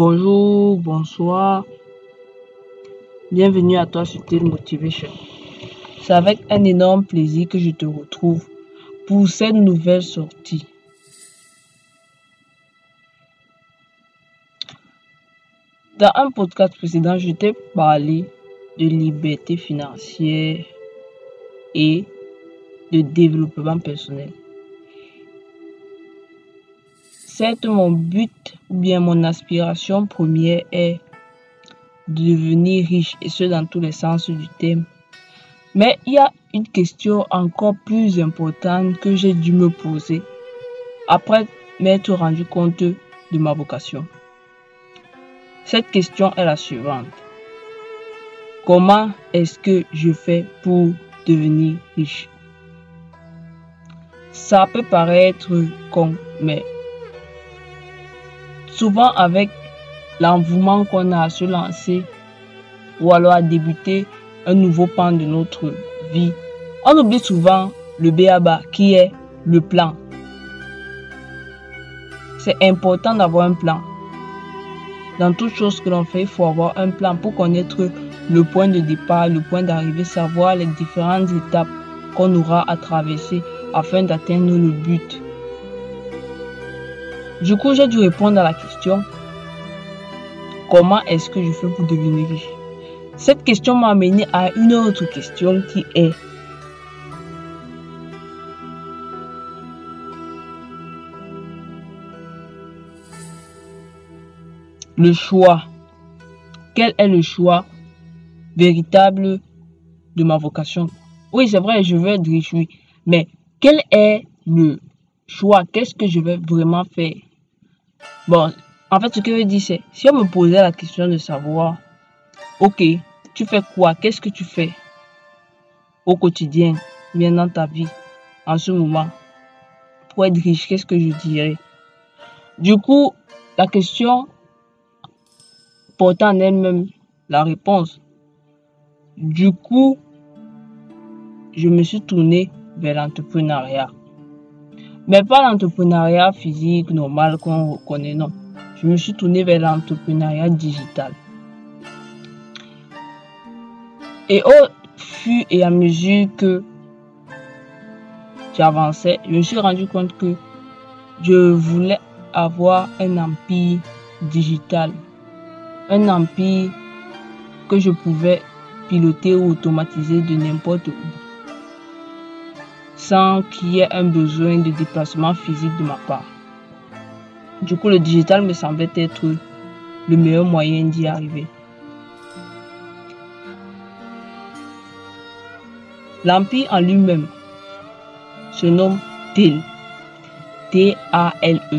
Bonjour, bonsoir, bienvenue à toi sur Tale Motivation. C'est avec un énorme plaisir que je te retrouve pour cette nouvelle sortie. Dans un podcast précédent, je t'ai parlé de liberté financière et de développement personnel. Certes, mon but ou bien mon aspiration première est de devenir riche, et ce dans tous les sens du terme. Mais il y a une question encore plus importante que j'ai dû me poser après m'être rendu compte de ma vocation. Cette question est la suivante. Comment est-ce que je fais pour devenir riche? Ça peut paraître con, mais souvent avec l'engouement qu'on a à se lancer ou alors à débuter un nouveau pan de notre vie, on oublie souvent le B.A.B.A. qui est le plan. C'est important d'avoir un plan. Dans toute chose que l'on fait, il faut avoir un plan pour connaître le point de départ, le point d'arrivée, savoir les différentes étapes qu'on aura à traverser afin d'atteindre le but. Du coup, j'ai dû répondre à la question « Comment est-ce que je fais pour devenir riche ?» Cette question m'a amené à une autre question qui est le choix. Quel est le choix véritable de ma vocation? Oui, c'est vrai, je veux être riche, oui. Mais quel est le choix? Qu'est-ce que je vais vraiment faire? Bon, en fait, ce que je veux dire, c'est, si on me posait la question de savoir, ok, tu fais quoi? Qu'est-ce que tu fais au quotidien, bien dans ta vie, en ce moment, pour être riche, qu'est-ce que je dirais? Du coup, la question portant en elle-même la réponse. Du coup, je me suis tournée vers l'entrepreneuriat. Mais pas l'entrepreneuriat physique normal qu'on reconnaît, non. Je me suis tournée vers l'entrepreneuriat digital. Et au fur et à mesure que j'avançais, je me suis rendu compte que je voulais avoir un empire digital. Un empire que je pouvais piloter ou automatiser de n'importe où, sans qu'il y ait un besoin de déplacement physique de ma part. Du coup, le digital me semblait être le meilleur moyen d'y arriver. L'empire en lui-même se nomme Tale, T-A-L-E.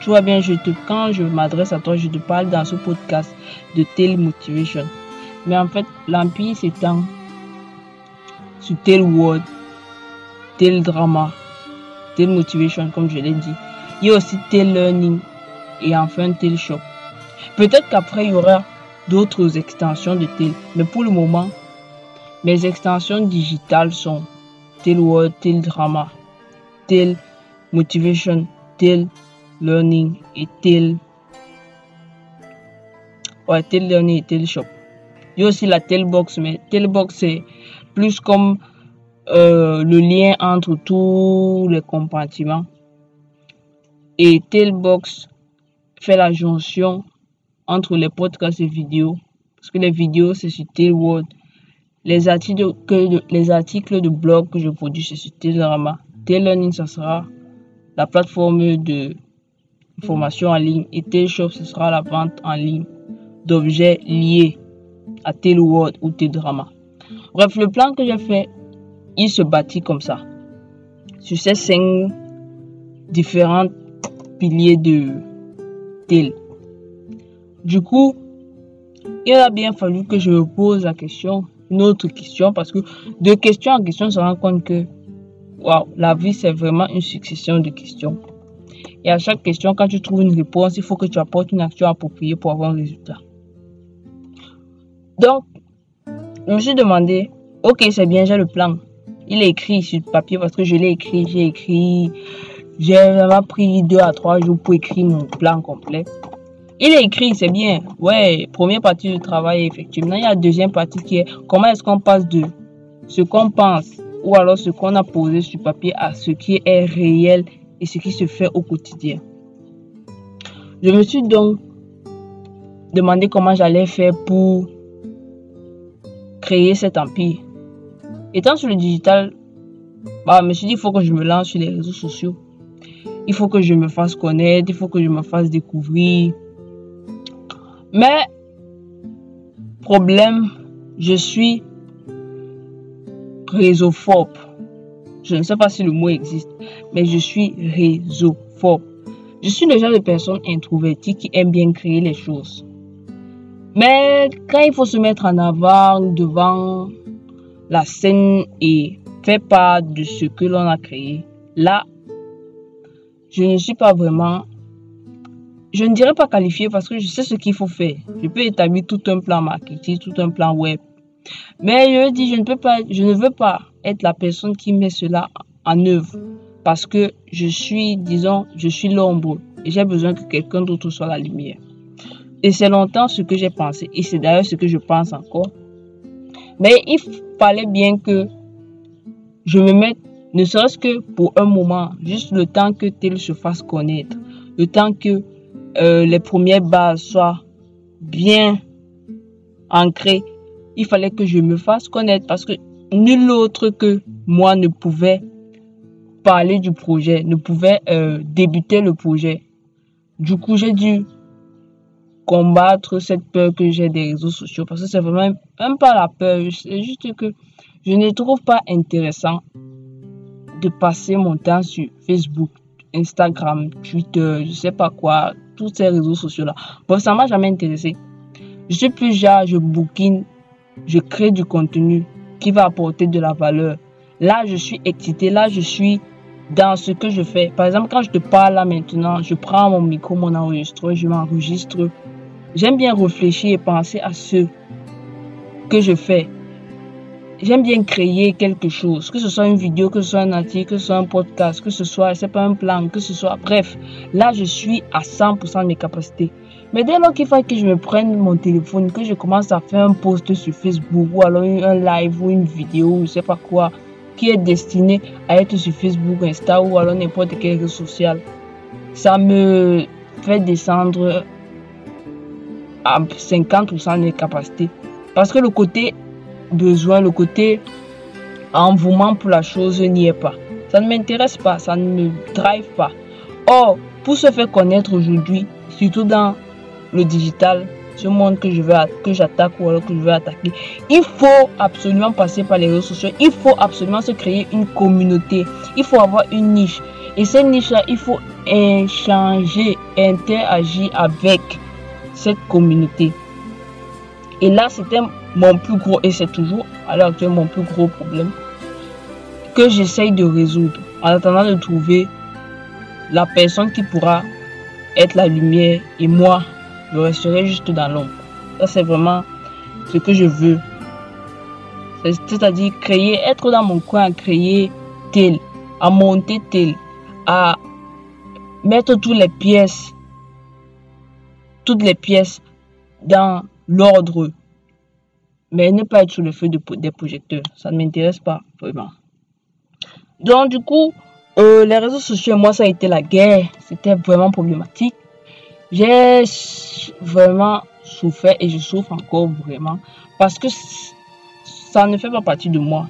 Tu vois bien, quand je m'adresse à toi, je te parle dans ce podcast de Tale Motivation. Mais en fait, l'empire s'étend sur Tale World, Tale Drama, Tale Motivation, comme je l'ai dit. Il y a aussi Tale Learning et enfin Tale Shop. Peut-être qu'après, il y aura d'autres extensions de Tale. Mais pour le moment, mes extensions digitales sont Tale World, Tale Drama, Tale Motivation, Tale Learning et Tale Learning et Tale Shop. Il y a aussi la Tale Box, mais Tale Box c'est plus comme le lien entre tous les compartiments. Et Tale Box fait la jonction entre les podcasts et vidéos. Parce que les vidéos, c'est sur Tale World. Les articles de blog que je produis, c'est sur Tale Drama. Tale Learning, ça sera la plateforme de formation en ligne. Et Tale Shop, ce sera la vente en ligne d'objets liés à Tale World ou Tale Drama. Bref, le plan que j'ai fait, il se bâtit comme ça. Sur ces 5 différents piliers de Tale. Du coup, il a bien fallu que je me pose la question, une autre question, parce que de question en question, on se rend compte que wow, la vie, c'est vraiment une succession de questions. Et à chaque question, quand tu trouves une réponse, il faut que tu apportes une action appropriée pour avoir un résultat. Donc, je me suis demandé, ok, c'est bien, j'ai le plan. Il est écrit sur le papier parce que je l'ai écrit, j'ai pris 2 à 3 jours pour écrire mon plan complet. Il est écrit, c'est bien. Ouais, première partie du travail, effectivement. Là, il y a la deuxième partie qui est comment est-ce qu'on passe de ce qu'on pense ou alors ce qu'on a posé sur papier à ce qui est réel et ce qui se fait au quotidien. Je me suis donc demandé comment j'allais faire pour créer cet empire. Étant sur le digital, je me suis dit il faut que je me lance sur les réseaux sociaux. Il faut que je me fasse connaître, il faut que je me fasse découvrir. Mais, problème, je suis réseauphobe. Je ne sais pas si le mot existe, mais je suis réseauphobe. Je suis le genre de personne introvertie qui aime bien créer les choses. Mais quand il faut se mettre en avant devant la scène et faire part de ce que l'on a créé, là, je ne suis pas vraiment, je ne dirais pas qualifiée parce que je sais ce qu'il faut faire. Je peux établir tout un plan marketing, tout un plan web. Mais je dis, je ne veux pas être la personne qui met cela en œuvre parce que je suis l'ombre et j'ai besoin que quelqu'un d'autre soit la lumière. Et c'est longtemps ce que j'ai pensé et c'est d'ailleurs ce que je pense encore. Mais il fallait bien que je me mette, ne serait-ce que pour un moment, juste le temps que Tale se fasse connaître, le temps que les premières bases soient bien ancrées, il fallait que je me fasse connaître parce que nul autre que moi ne pouvait parler du projet, ne pouvait débuter le projet. Du coup, j'ai dû combattre cette peur que j'ai des réseaux sociaux parce que c'est vraiment même pas la peur, c'est juste que je ne trouve pas intéressant de passer mon temps sur Facebook, Instagram, Twitter, je sais pas quoi, tous ces réseaux sociaux-là. Bon, ça m'a jamais intéressé. Je suis plus genre, je bouquine, je crée du contenu qui va apporter de la valeur. Là, je suis excitée, là, je suis dans ce que je fais. Par exemple, quand je te parle là maintenant, je prends mon micro, mon enregistreur, je m'enregistre. J'aime bien réfléchir et penser à ce que je fais. J'aime bien créer quelque chose, que ce soit une vidéo, que ce soit un article, que ce soit un podcast, que ce soit, c'est pas un plan, que ce soit, bref. Là, je suis à 100% de mes capacités. Mais dès lors qu'il faut que je me prenne mon téléphone, que je commence à faire un post sur Facebook ou alors un live ou une vidéo, je sais pas quoi, qui est destiné à être sur Facebook, Insta ou alors n'importe quel réseau social, ça me fait descendre à 50% de mes capacités. Parce que le côté besoin, le côté envouement pour la chose n'y est pas. Ça ne m'intéresse pas, ça ne me drive pas. Or, pour se faire connaître aujourd'hui, surtout dans le digital, ce monde que j'attaque ou alors que je veux attaquer, il faut absolument passer par les réseaux sociaux, il faut absolument se créer une communauté, il faut avoir une niche. Et cette niche-là, il faut échanger, interagir avec cette communauté. Et là, c'était mon plus gros, et c'est toujours à l'heure actuelle mon plus gros problème que j'essaye de résoudre en attendant de trouver la personne qui pourra être la lumière et moi, je resterai juste dans l'ombre. Ça, c'est vraiment ce que je veux. C'est-à-dire créer, être dans mon coin, créer Tale, à monter Tale, à mettre toutes les pièces dans l'ordre. Mais ne pas être sous le feu des projecteurs. Ça ne m'intéresse pas, vraiment. Donc, du coup, les réseaux sociaux, moi, ça a été la guerre. C'était vraiment problématique. J'ai vraiment souffert et je souffre encore vraiment. Parce que ça ne fait pas partie de moi.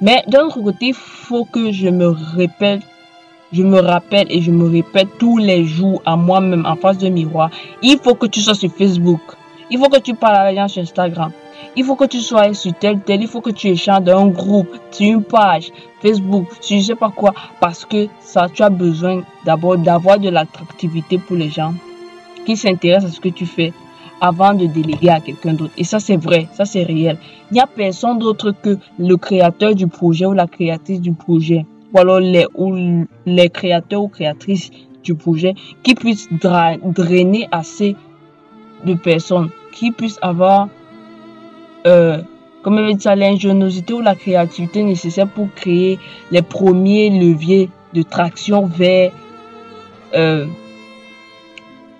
Mais d'un autre côté, il faut que je me rappelle et je me répète tous les jours à moi-même en face d'un miroir. Il faut que tu sois sur Facebook. Il faut que tu parles à la gens sur Instagram. Il faut que tu sois sur tel, il faut que tu échanges dans un groupe, sur une page, Facebook, sur je ne sais pas quoi. Parce que ça, tu as besoin d'abord d'avoir de l'attractivité pour les gens qui s'intéressent à ce que tu fais avant de déléguer à quelqu'un d'autre. Et ça, c'est vrai, ça, c'est réel. Il n'y a personne d'autre que le créateur du projet ou la créatrice du projet. Ou alors les créateurs ou créatrices du projet qui puissent drainer assez de personnes, qui puissent avoir comme on dit ça, l'ingéniosité ou la créativité nécessaire pour créer les premiers leviers de traction vers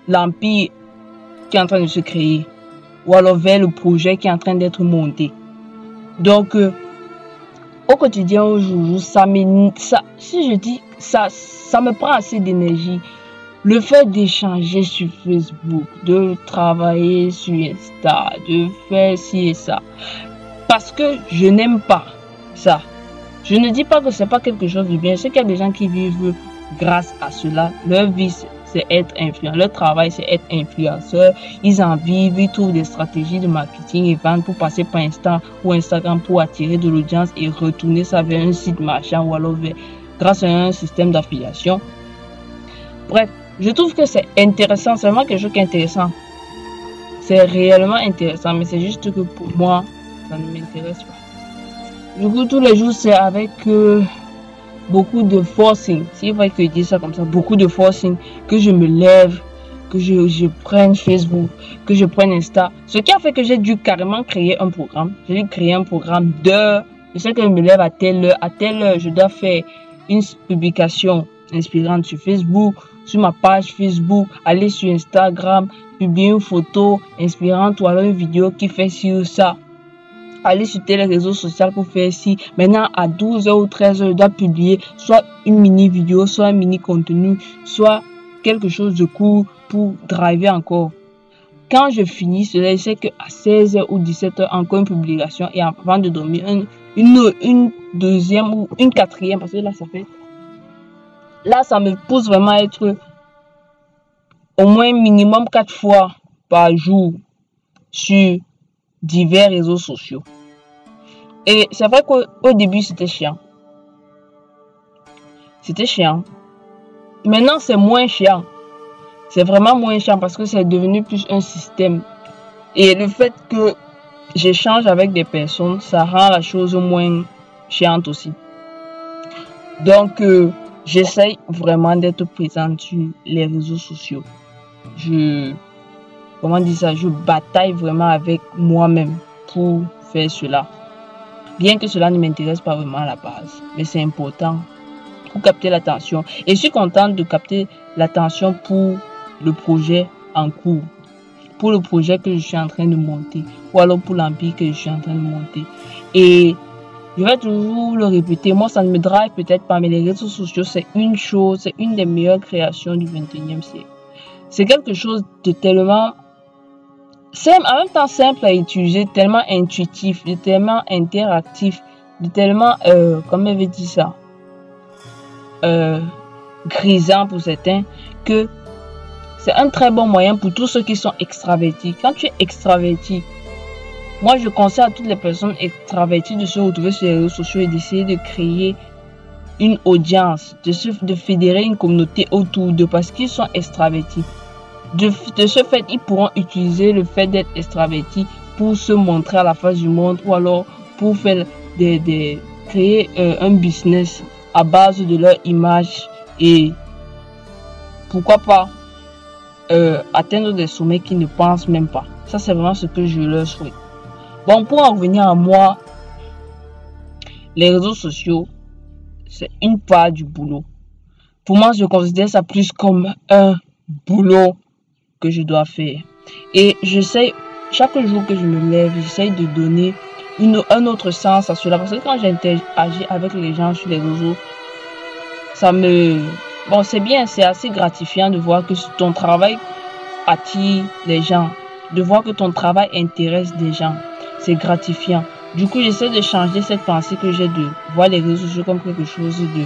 l'empire qui est en train de se créer, ou alors vers le projet qui est en train d'être monté. Donc, au quotidien, au jour, ça me prend assez d'énergie. Le fait d'échanger sur Facebook, de travailler sur Insta, de faire ci et ça, parce que je n'aime pas ça. Je ne dis pas que c'est pas quelque chose de bien. Je sais qu'il y a des gens qui vivent grâce à cela. Leur vie, c'est être influent. Leur travail, c'est être influenceur. Ils en vivent, ils trouvent des stratégies de marketing et vente pour passer par Insta ou Instagram pour attirer de l'audience et retourner ça vers un site marchand ou alors grâce à un système d'affiliation. Bref, je trouve que c'est intéressant. C'est vraiment quelque chose qui est intéressant. C'est réellement intéressant, mais c'est juste que pour moi, ça ne m'intéresse pas. Du coup, tous les jours, c'est avec beaucoup de forcing, c'est vrai que je dis ça comme ça, beaucoup de forcing, que je me lève, que je prenne Facebook, que je prenne Insta. Ce qui a fait que j'ai dû carrément créer un programme. J'ai dû créer un programme d'heures. Je sais que je me lève à telle heure, je dois faire une publication inspirante sur Facebook, sur ma page Facebook, aller sur Instagram, publier une photo inspirante ou alors une vidéo qui fait ci ou ça. Aller sur tel réseau social pour faire ci. Maintenant, à 12h ou 13h, je dois publier soit une mini-vidéo, soit un mini-contenu, soit quelque chose de court pour driver encore. Quand je finis cela, je sais qu'à 16h ou 17h, encore une publication et avant de dormir, une deuxième ou une quatrième, parce que là, ça fait... Là, ça me pousse vraiment à être au moins minimum 4 fois par jour sur divers réseaux sociaux. Et c'est vrai qu'au début, c'était chiant. C'était chiant. Maintenant, c'est moins chiant. C'est vraiment moins chiant parce que c'est devenu plus un système. Et le fait que j'échange avec des personnes, ça rend la chose moins chiante aussi. Donc, j'essaye vraiment d'être présente sur les réseaux sociaux. Je bataille vraiment avec moi-même pour faire cela. Bien que cela ne m'intéresse pas vraiment à la base, mais c'est important pour capter l'attention. Et je suis contente de capter l'attention pour le projet en cours, pour le projet que je suis en train de monter, ou alors pour l'empire que je suis en train de monter. Et je vais toujours le répéter, moi ça ne me drive peut-être pas, mais les réseaux sociaux c'est une chose, c'est une des meilleures créations du 21e siècle. C'est quelque chose de tellement... en même temps simple à utiliser, tellement intuitif, tellement interactif, tellement, comment je vais dire ça, grisant pour certains, que c'est un très bon moyen pour tous ceux qui sont extravertis. Quand tu es extraverti, moi je conseille à toutes les personnes extraverties de se retrouver sur les réseaux sociaux et d'essayer de créer une audience, de fédérer une communauté autour d'eux parce qu'ils sont extravertis. De ce fait, ils pourront utiliser le fait d'être extraverti pour se montrer à la face du monde ou alors pour faire créer un business à base de leur image et pourquoi pas atteindre des sommets qu'ils ne pensent même pas. Ça, c'est vraiment ce que je leur souhaite. Bon, pour en revenir à moi, les réseaux sociaux, c'est une part du boulot. Pour moi, je considère ça plus comme un boulot que je dois faire. Et j'essaie, chaque jour que je me lève, j'essaie de donner un autre sens à cela. Parce que quand j'interagis avec les gens sur les réseaux, bon, c'est bien, c'est assez gratifiant de voir que ton travail attire les gens, de voir que ton travail intéresse des gens. C'est gratifiant. Du coup, j'essaie de changer cette pensée que j'ai de voir les réseaux sociaux comme quelque chose de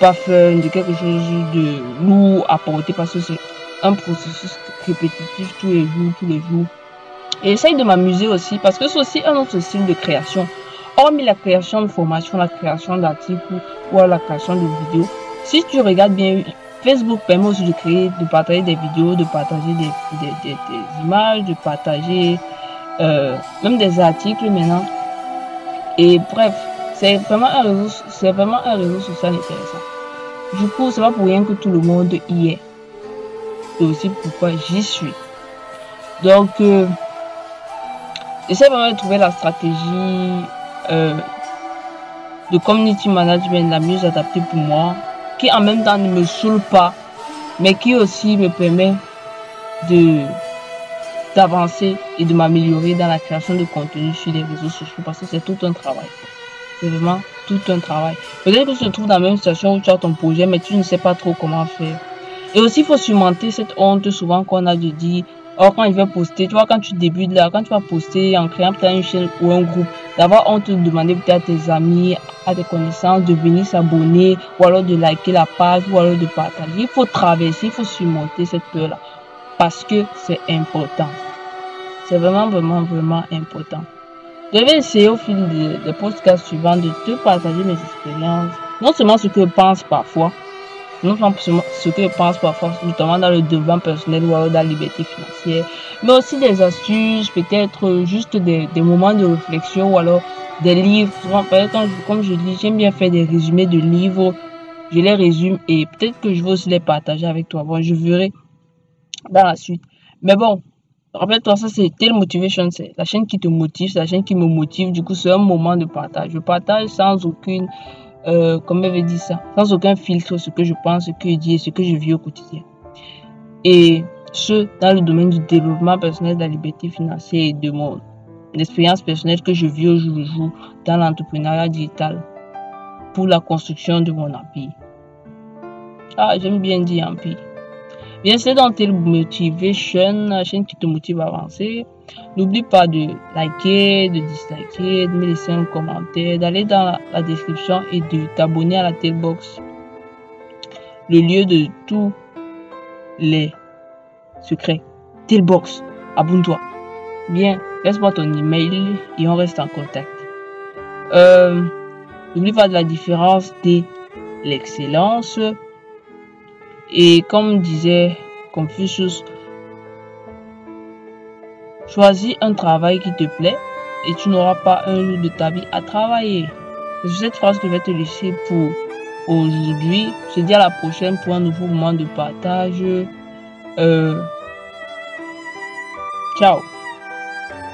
pas fun, de quelque chose de lourd à porter parce que c'est un processus répétitif tous les jours. Et j'essaye de m'amuser aussi parce que c'est aussi un autre style de création. Hormis la création de formation, la création d'articles ou la création de vidéos, si tu regardes bien, Facebook permet aussi de créer, de partager des vidéos, de partager des images, de partager même des articles maintenant. Et bref, c'est vraiment un réseau social intéressant. Du coup, c'est pas pour rien que tout le monde y est. C'est aussi pourquoi j'y suis. Donc, j'essaie vraiment de trouver la stratégie de community management la mieux adaptée pour moi, qui en même temps ne me saoule pas, mais qui aussi me permet de d'avancer et de m'améliorer dans la création de contenu sur les réseaux sociaux, parce que c'est tout un travail. C'est vraiment tout un travail. Peut-être que tu te trouves dans la même situation où tu as ton projet, mais tu ne sais pas trop comment faire. Et aussi, il faut surmonter cette honte souvent qu'on a de dire, oh, quand il va poster, tu vois, quand tu débutes là, quand tu vas poster en créant peut-être une chaîne ou un groupe, d'avoir honte de demander peut-être à tes amis, à tes connaissances de venir s'abonner, ou alors de liker la page, ou alors de partager. Il faut traverser, il faut surmonter cette peur-là. Parce que c'est important. C'est vraiment, vraiment, vraiment important. Je vais essayer au fil des podcasts suivants de te partager mes expériences. Non seulement ce que je pense parfois, non seulement ce que je pense parfois, notamment dans le développement personnel ou alors dans la liberté financière, mais aussi des astuces, peut-être juste des moments de réflexion ou alors des livres. Souvent, comme je dis, j'aime bien faire des résumés de livres. Je les résume et peut-être que je vais aussi les partager avec toi. Bon, je verrai dans la suite. Mais bon, rappelle-toi, ça c'est Tale Motivation, c'est la chaîne qui te motive, c'est la chaîne qui me motive. Du coup, c'est un moment de partage. Je partage sans aucune, comment elle veut dire ça, sans aucun filtre, ce que je pense, ce que je dis, ce que je vis au quotidien. Et ce, dans le domaine du développement personnel, de la liberté financière et de mon expérience personnelle que je vis au jour le jour dans l'entrepreneuriat digital pour la construction de mon empire. Ah, j'aime bien dire empire. Bien, c'est dans Tale Motivation, la chaîne qui te motive à avancer. N'oublie pas de liker, de disliker, de me laisser un commentaire, d'aller dans la description et de t'abonner à la Tale Box. Le lieu de tous les secrets. Tale Box, abonne-toi. Bien, laisse-moi ton email et on reste en contact. N'oublie pas de la différence de l'excellence. Et comme disait Confucius, choisis un travail qui te plaît et tu n'auras pas un jour de ta vie à travailler. C'est cette phrase que je vais te laisser pour aujourd'hui. Je te dis à la prochaine pour un nouveau moment de partage. Ciao.